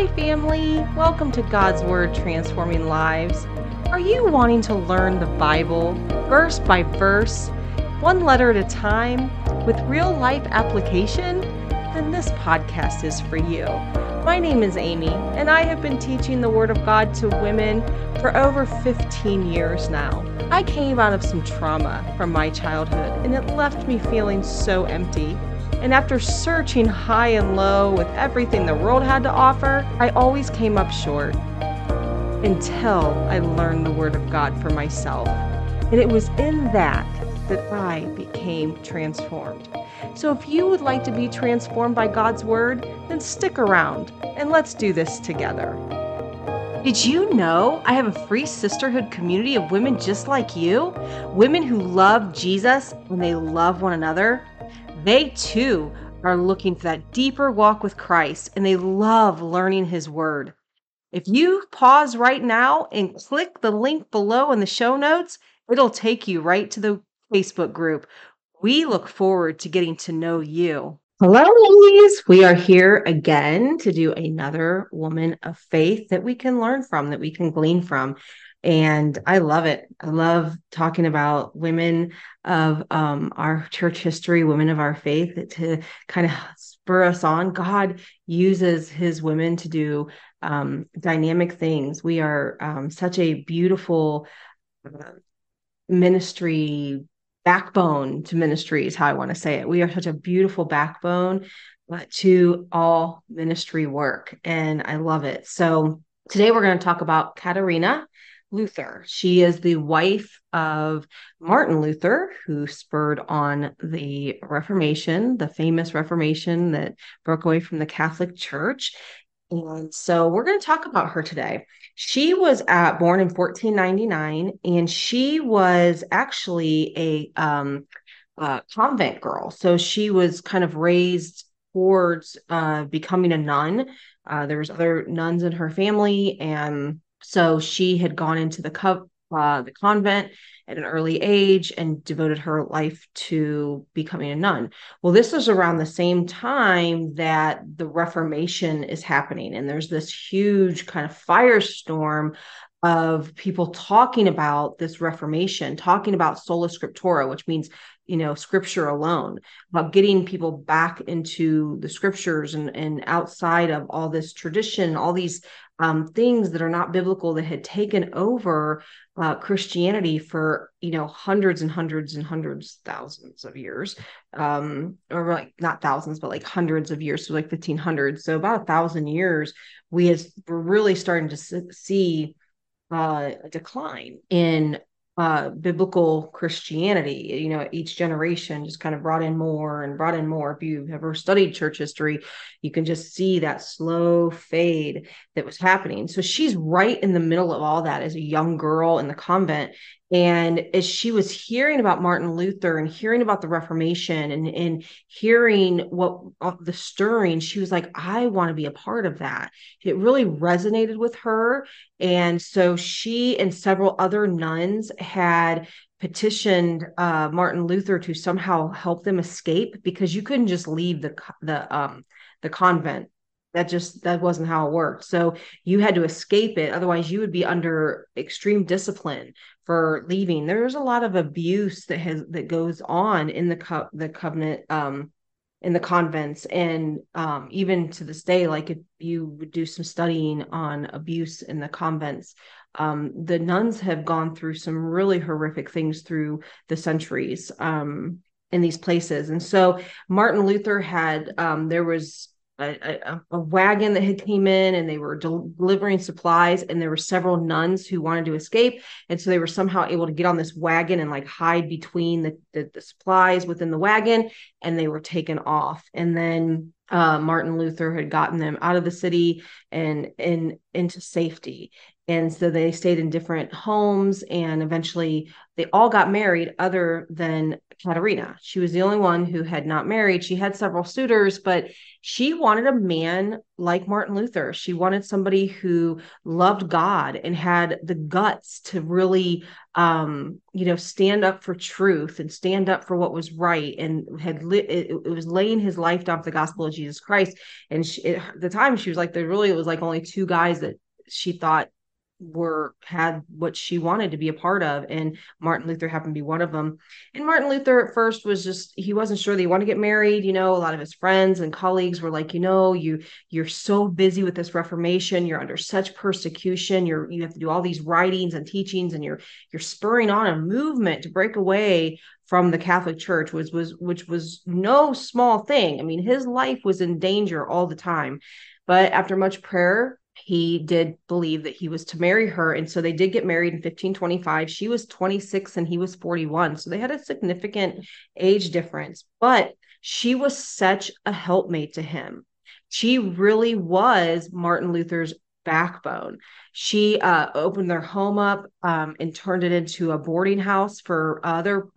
Hi family, welcome to God's Word Transforming Lives. Are you wanting to learn the Bible, verse by verse, one letter at a time, with real life application? Then this podcast is for you. My name is Amy, and I have been teaching the Word of God to women for over 15 years now. I came out of some trauma from my childhood, and it left me feeling so empty. And after searching high and low with everything the world had to offer, I always came up short until I learned the Word of God for myself. And it was in that I became transformed. So if you would like to be transformed by God's Word, then stick around and let's do this together. Did you know I have a free sisterhood community of women just like you? Women who love Jesus and they love one another. They too are looking for that deeper walk with Christ, and they love learning His Word. If you pause right now and click the link below in the show notes, it'll take you right to the Facebook group. We look forward to getting to know you. Hello, ladies. We are here again to do another woman of faith that we can learn from, that we can glean from. And I love it. I love talking about women of our church history, women of our faith, to kind of spur us on. God uses His women to do dynamic things. We are such a beautiful ministry backbone to ministry is how I want to say it. We are such a beautiful backbone to all ministry work. And I love it. So today we're going to talk about Katharina Luther. She is the wife of Martin Luther, who spurred on the Reformation, the famous Reformation that broke away from the Catholic Church. And so we're going to talk about her today. She was born in 1499, and she was actually a convent girl. So she was kind of raised towards becoming a nun. There was other nuns in her family, and so she had gone into the convent at an early age and devoted her life to becoming a nun. Well, this is around the same time that the Reformation is happening. And there's this huge kind of firestorm of people talking about this Reformation, talking about sola scriptura, which means, you know, scripture alone, about getting people back into the scriptures and outside of all this tradition, all these things that are not biblical that had taken over Christianity for, you know, hundreds, thousands of years, or like not thousands, but like hundreds of years, so like 1500. So about 1,000 years, we're really starting to see a decline in biblical Christianity. You know, each generation just kind of brought in more and brought in more. If you've ever studied church history, you can just see that slow fade that was happening. So she's right in the middle of all that as a young girl in the convent. And as she was hearing about Martin Luther and hearing about the Reformation and hearing what the stirring, she was like, I want to be a part of that. It really resonated with her. And so she and several other nuns had petitioned Martin Luther to somehow help them escape, because you couldn't just leave the convent. That wasn't how it worked. So you had to escape it. Otherwise, you would be under extreme discipline for leaving. There's a lot of abuse that goes on in the covenant, in the convents. And even to this day, like if you would do some studying on abuse in the convents, the nuns have gone through some really horrific things through the centuries in these places. And so Martin Luther had, there was a wagon that had came in, and they were delivering supplies, and there were several nuns who wanted to escape. And so they were somehow able to get on this wagon and like hide between the supplies within the wagon, and they were taken off. And then Martin Luther had gotten them out of the city and into safety. And so they stayed in different homes, and eventually they all got married other than Katharina. She was the only one who had not married. She had several suitors, but she wanted a man like Martin Luther. She wanted somebody who loved God and had the guts to really, stand up for truth and stand up for what was right, and had it was laying his life down for the gospel of Jesus Christ. And at the time she was like, it was only two guys that she thought had what she wanted to be a part of, and Martin Luther happened to be one of them. And Martin Luther at first was just, he wasn't sure that he wanted to get married. A lot of his friends and colleagues were like, you're so busy with this Reformation, you're under such persecution, you have to do all these writings and teachings, and you're spurring on a movement to break away from the Catholic Church, which was no small thing. I mean, his life was in danger all the time. But after much prayer, he did believe that he was to marry her. And so they did get married in 1525. She was 26 and he was 41. So they had a significant age difference, but she was such a helpmate to him. She really was Martin Luther's backbone. She opened their home up and turned it into a boarding house for other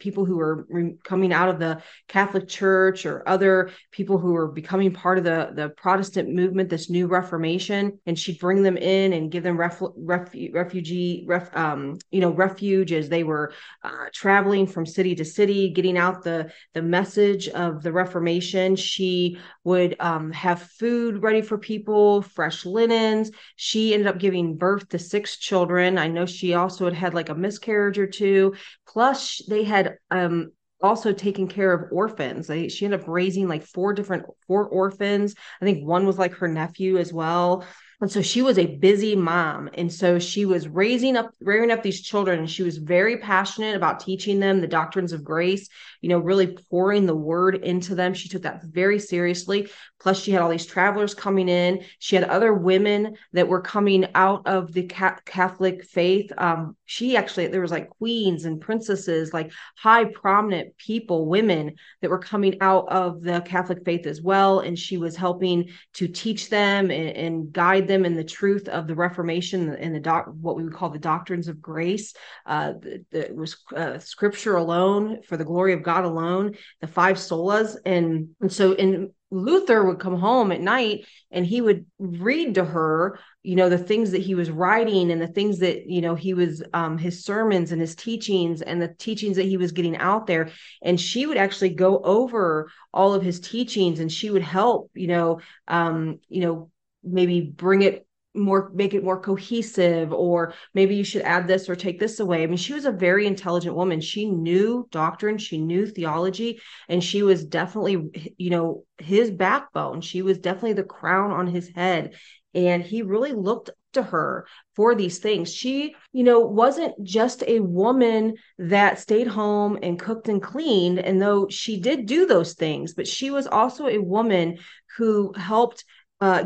people who were coming out of the Catholic Church, or other people who were becoming part of the Protestant movement, this new Reformation. And she'd bring them in and give them refuge as they were traveling from city to city, getting out the message of the Reformation. She would have food ready for people, fresh linens. She ended up giving birth to 6 children. I know she also had like a miscarriage or two. Plus, they had also taken care of orphans. She ended up raising like 4 orphans. I think one was like her nephew as well. And so she was a busy mom. And so she was rearing up these children. And she was very passionate about teaching them the doctrines of grace, really pouring the word into them. She took that very seriously. Plus she had all these travelers coming in. She had other women that were coming out of the Catholic faith. There was like queens and princesses, like high prominent people, women that were coming out of the Catholic faith as well. And she was helping to teach them and guide them in the truth of the Reformation and what we would call the doctrines of grace. It was scripture alone, for the glory of God alone, the 5 solas. And so Luther would come home at night and he would read to her, the things that he was writing and the things that, he was, his sermons and his teachings and the teachings that he was getting out there. And she would actually go over all of his teachings, and she would help, maybe bring it more, make it more cohesive, or maybe you should add this or take this away. I mean, she was a very intelligent woman. She knew doctrine, she knew theology, and she was definitely, his backbone. She was definitely the crown on his head. And he really looked to her for these things. She, wasn't just a woman that stayed home and cooked and cleaned. And though she did do those things, but she was also a woman who helped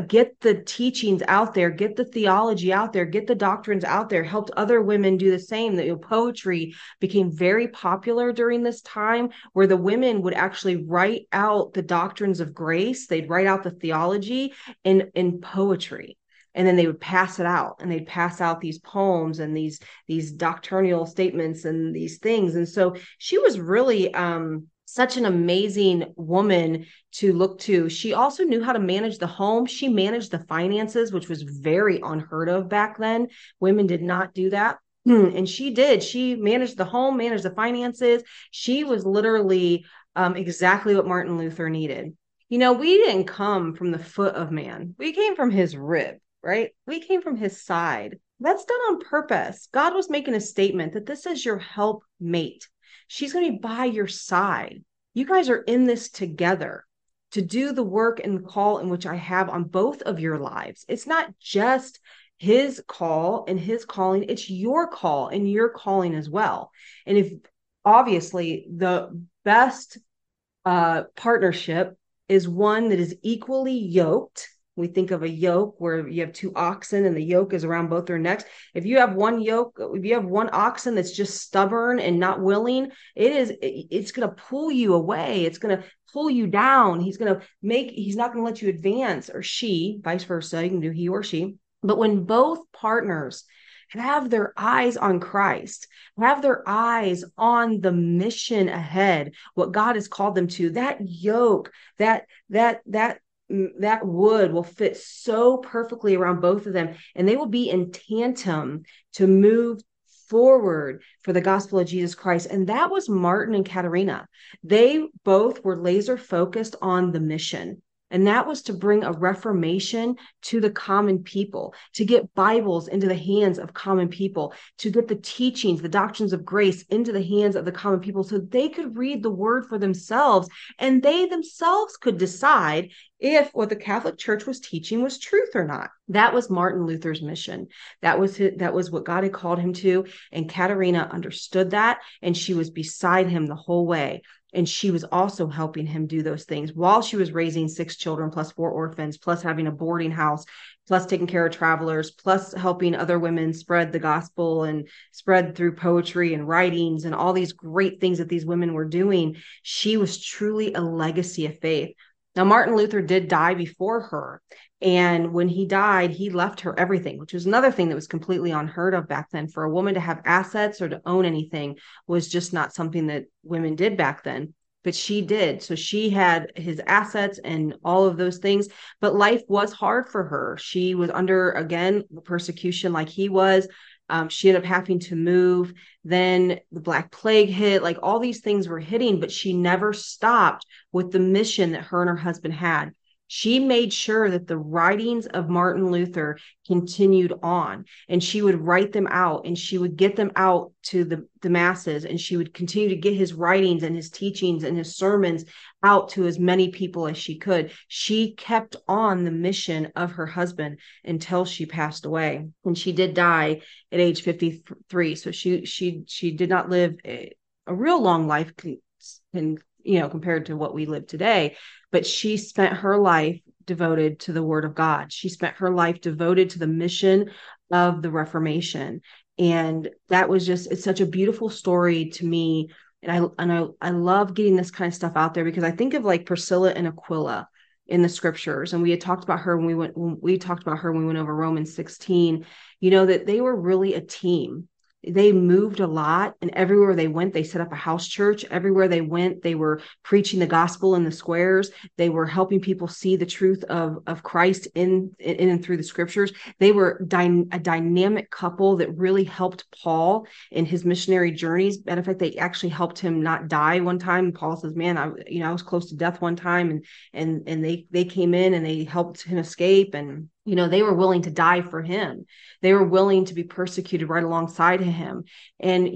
get the teachings out there, get the theology out there, get the doctrines out there, helped other women do the same. Poetry became very popular during this time, where the women would actually write out the doctrines of grace. They'd write out the theology in poetry. And then they would pass it out, and they'd pass out these poems and these doctrinal statements and these things. And so she was really, such an amazing woman to look to. She also knew how to manage the home. She managed the finances, which was very unheard of back then. Women did not do that. And she did. She managed the home, managed the finances. She was literally exactly what Martin Luther needed. We didn't come from the foot of man. We came from his rib, right? We came from his side. That's done on purpose. God was making a statement that this is your helpmate. She's going to be by your side. You guys are in this together to do the work and the call in which I have on both of your lives. It's not just his call and his calling. It's your call and your calling as well. And if obviously the best partnership is one that is equally yoked. We think of a yoke where you have 2 oxen and the yoke is around both their necks. If you have one oxen that's just stubborn and not willing, it's going to pull you away. It's going to pull you down. He's not going to let you advance, or she, vice versa. You can do he or she. But when both partners have their eyes on Christ, have their eyes on the mission ahead, what God has called them to, that yoke, that wood will fit so perfectly around both of them, and they will be in tandem to move forward for the gospel of Jesus Christ. And that was Martin and Katharina. They both were laser focused on the mission. And that was to bring a reformation to the common people, to get Bibles into the hands of common people, to get the teachings, the doctrines of grace into the hands of the common people so they could read the word for themselves and they themselves could decide if what the Catholic Church was teaching was truth or not. That was Martin Luther's mission. That was what God had called him to. And Katharina understood that, and she was beside him the whole way. And she was also helping him do those things while she was raising 6 children, plus 4 orphans, plus having a boarding house, plus taking care of travelers, plus helping other women spread the gospel and spread through poetry and writings and all these great things that these women were doing. She was truly a legacy of faith. Now, Martin Luther did die before her. And when he died, he left her everything, which was another thing that was completely unheard of back then. For a woman to have assets or to own anything was just not something that women did back then, but she did. So she had his assets and all of those things, but life was hard for her. She was under, again, persecution like he was. She ended up having to move. Then the Black Plague hit, like all these things were hitting, but she never stopped with the mission that her and her husband had. She made sure that the writings of Martin Luther continued on, and she would write them out and she would get them out to the masses, and she would continue to get his writings and his teachings and his sermons out to as many people as she could. She kept on the mission of her husband until she passed away, and she did die at age 53. So she did not live a real long life compared to what we live today, but she spent her life devoted to the word of God. She spent her life devoted to the mission of the Reformation. And that was it's such a beautiful story to me. And I love getting this kind of stuff out there, because I think of like Priscilla and Aquila in the scriptures. And we had talked about her when we went over Romans 16, that they were really a team. They moved a lot, and everywhere they went, they set up a house church. Everywhere they went, they were preaching the gospel in the squares. They were helping people see the truth of Christ in and through the scriptures. They were a dynamic couple that really helped Paul in his missionary journeys. Matter of fact, they actually helped him not die one time. Paul says, "Man, I was close to death one time," and they came in and they helped him escape. And they were willing to die for him. They were willing to be persecuted right alongside him. And,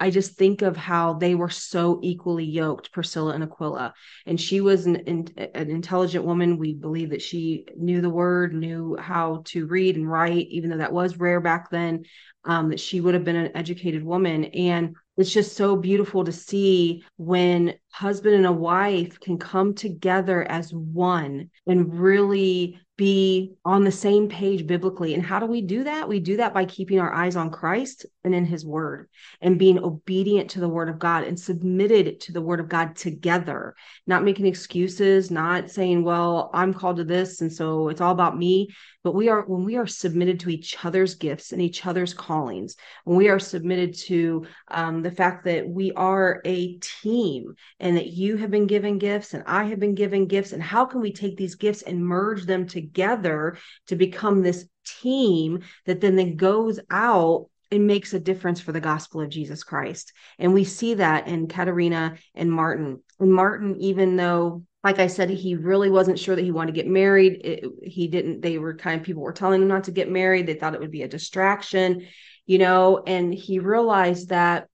I just think of how they were so equally yoked, Priscilla and Aquila. And she was an intelligent woman. We believe that she knew the word, knew how to read and write, even though that was rare back then, that she would have been an educated woman. And it's just so beautiful to see when husband and a wife can come together as one and really be on the same page biblically. And how do we do that? We do that by keeping our eyes on Christ and in his word, and being obedient to the word of God and submitted to the word of God together, not making excuses, not saying, well, I'm called to this, and so it's all about me. But when we are submitted to each other's gifts and each other's callings, when we are submitted to the fact that we are a team, and that you have been given gifts and I have been given gifts, and how can we take these gifts and merge them together to become this team that then goes out and makes a difference for the gospel of Jesus Christ. And we see that in Katharina and Martin. And Martin, even though, like I said, he really wasn't sure that he wanted to get married. He didn't. They were people were telling him not to get married. They thought it would be a distraction, and he realized that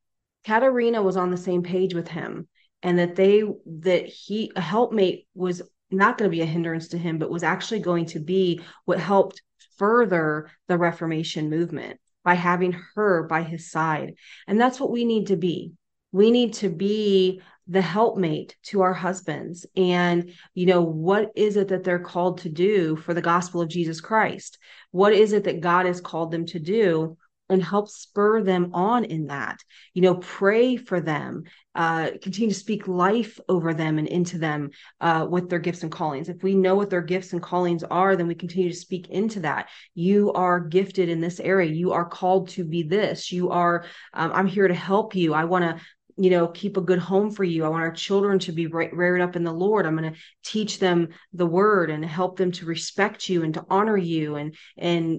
Katharina was on the same page with him, and that a helpmate was not going to be a hindrance to him, but was actually going to be what helped further the Reformation movement by having her by his side. And that's what we need to be. We need to be the helpmate to our husbands. And, what is it that they're called to do for the gospel of Jesus Christ? What is it that God has called them to do? and help spur them on in that. You know, pray for them, continue to speak life over them and into them with their gifts and callings. If we know what their gifts and callings are, then we continue to speak into that. You are gifted in this area. You are called to be this. You are, I'm here to help you. I want to, you know, keep a good home for you. I want our children to be reared up in the Lord. I'm going to teach them the word and help them to respect you and to honor you. And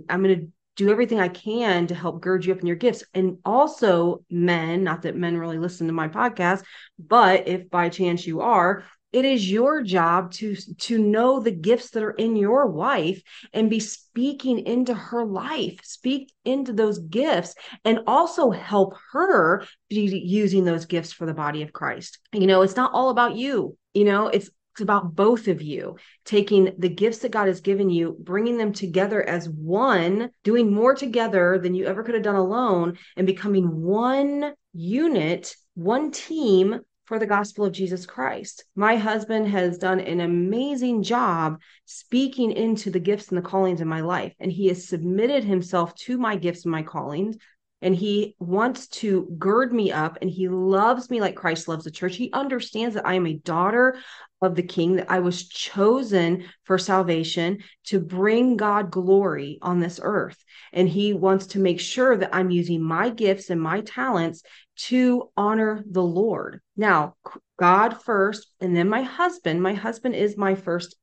I'm going to do everything I can to help gird you up in your gifts. And also men, not that men really listen to my podcast, but if by chance you are, it is your job to know the gifts that are in your wife and be speaking into her life, speak into those gifts, and also help her be using those gifts for the body of Christ. You know, it's not all about you, you know, it's about both of you taking the gifts that God has given you, bringing them together as one, doing more together than you ever could have done alone, and becoming one unit, one team for the gospel of Jesus Christ. My husband has done an amazing job speaking into the gifts and the callings in my life, and he has submitted himself to my gifts and my callings. And he wants to gird me up, and he loves me like Christ loves the church. He understands that I am a daughter of the King, that I was chosen for salvation to bring God glory on this earth. And he wants to make sure that I'm using my gifts and my talents to honor the Lord. Now, God first, and then my husband. My husband is my first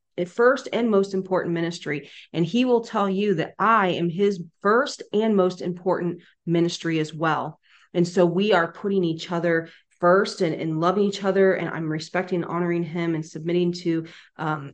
and most important ministry. And he will tell you that I am his first and most important ministry as well. And so we are putting each other first and loving each other. And I'm respecting, honoring him and submitting to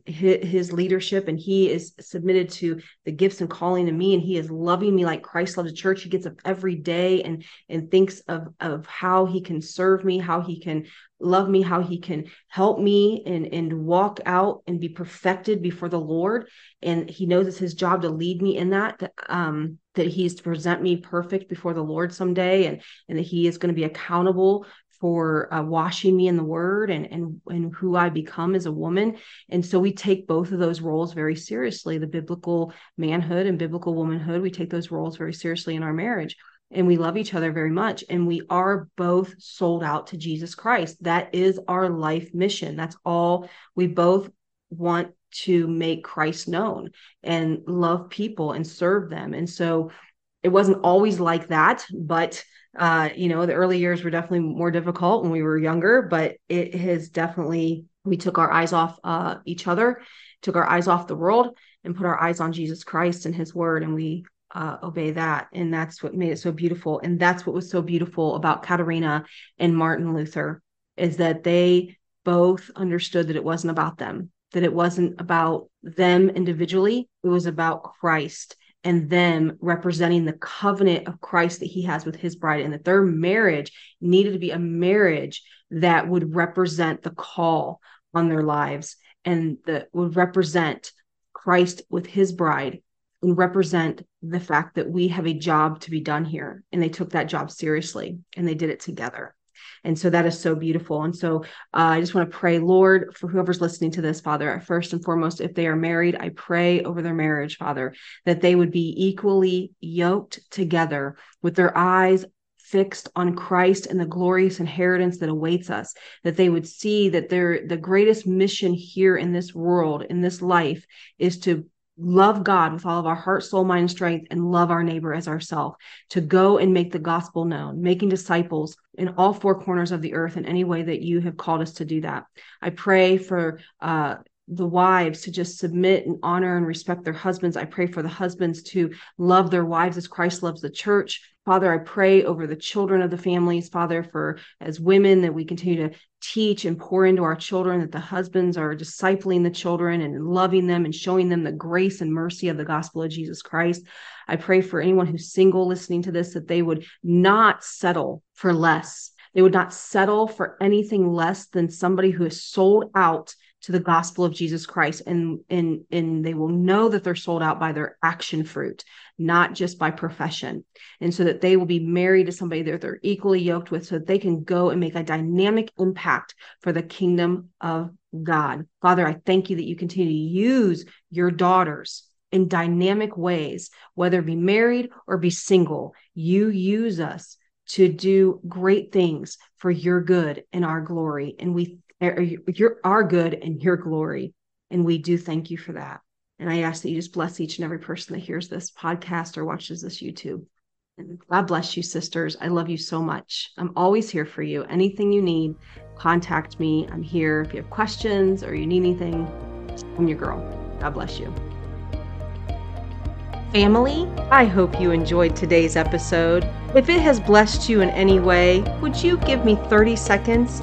his leadership. And he is submitted to the gifts and calling to me. And he is loving me like Christ loved the church. He gets up every day and thinks of how he can serve me, how he can love me, how he can help me and walk out and be perfected before the Lord. And he knows it's his job to lead me in that, that he's to present me perfect before the Lord someday. And that he is going to be accountable for washing me in the word and who I become as a woman. And so we take both of those roles very seriously, the biblical manhood and biblical womanhood. We take those roles very seriously in our marriage, and we love each other very much. And we are both sold out to Jesus Christ. That is our life mission. That's all. We both want to make Christ known and love people and serve them. And so it wasn't always like that, but you know, the early years were definitely more difficult when we were younger, but it has definitely, we took our eyes off each other, took our eyes off the world, and put our eyes on Jesus Christ and his word. And we obey that. And that's what made it so beautiful. And that's what was so beautiful about Katharina and Martin Luther, is that they both understood that it wasn't about them, that it wasn't about them individually. It was about Christ and them representing the covenant of Christ that he has with his bride, and that their marriage needed to be a marriage that would represent the call on their lives, and that would represent Christ with his bride and represent the fact that we have a job to be done here. And they took that job seriously, and they did it together. And so that is so beautiful. And so I just want to pray, Lord, for whoever's listening to this, Father, first and foremost, if they are married, I pray over their marriage, Father, that they would be equally yoked together with their eyes fixed on Christ and the glorious inheritance that awaits us, that they would see that the greatest mission here in this world, in this life, is to love God with all of our heart, soul, mind, and strength, and love our neighbor as ourselves, to go and make the gospel known, making disciples in all four corners of the earth in any way that you have called us to do that. I pray for the wives to just submit and honor and respect their husbands. I pray for the husbands to love their wives as Christ loves the church. Father, I pray over the children of the families, Father, for as women that we continue to teach and pour into our children, that the husbands are discipling the children and loving them and showing them the grace and mercy of the gospel of Jesus Christ. I pray for anyone who's single listening to this, that they would not settle for less. They would not settle for anything less than somebody who is sold out to the gospel of Jesus Christ. And they will know that they're sold out by their action fruit, not just by profession. And so that they will be married to somebody that they're equally yoked with, so that they can go and make a dynamic impact for the kingdom of God. Father, I thank you that you continue to use your daughters in dynamic ways, whether be married or be single. You use us to do great things for your good and our glory. And we our good and your glory. And we do thank you for that. And I ask that you just bless each and every person that hears this podcast or watches this YouTube. And God bless you, sisters. I love you so much. I'm always here for you. Anything you need, contact me. I'm here. If you have questions or you need anything, I'm your girl. God bless you. Family, I hope you enjoyed today's episode. If it has blessed you in any way, would you give me 30 seconds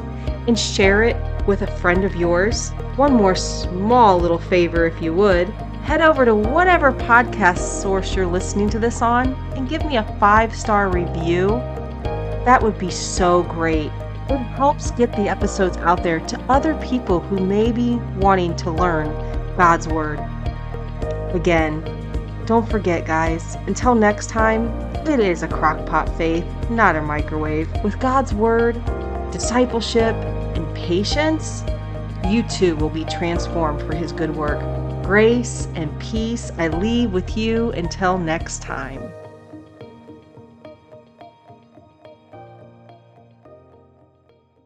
and share it with a friend of yours? One more small little favor, if you would, head over to whatever podcast source you're listening to this on and give me a 5-star review. That would be so great. It helps get the episodes out there to other people who may be wanting to learn God's Word. Again, don't forget, guys, until next time, it is a crockpot faith, not a microwave. With God's Word, discipleship, and patience, you too will be transformed for His good work. Grace and peace I leave with you until next time.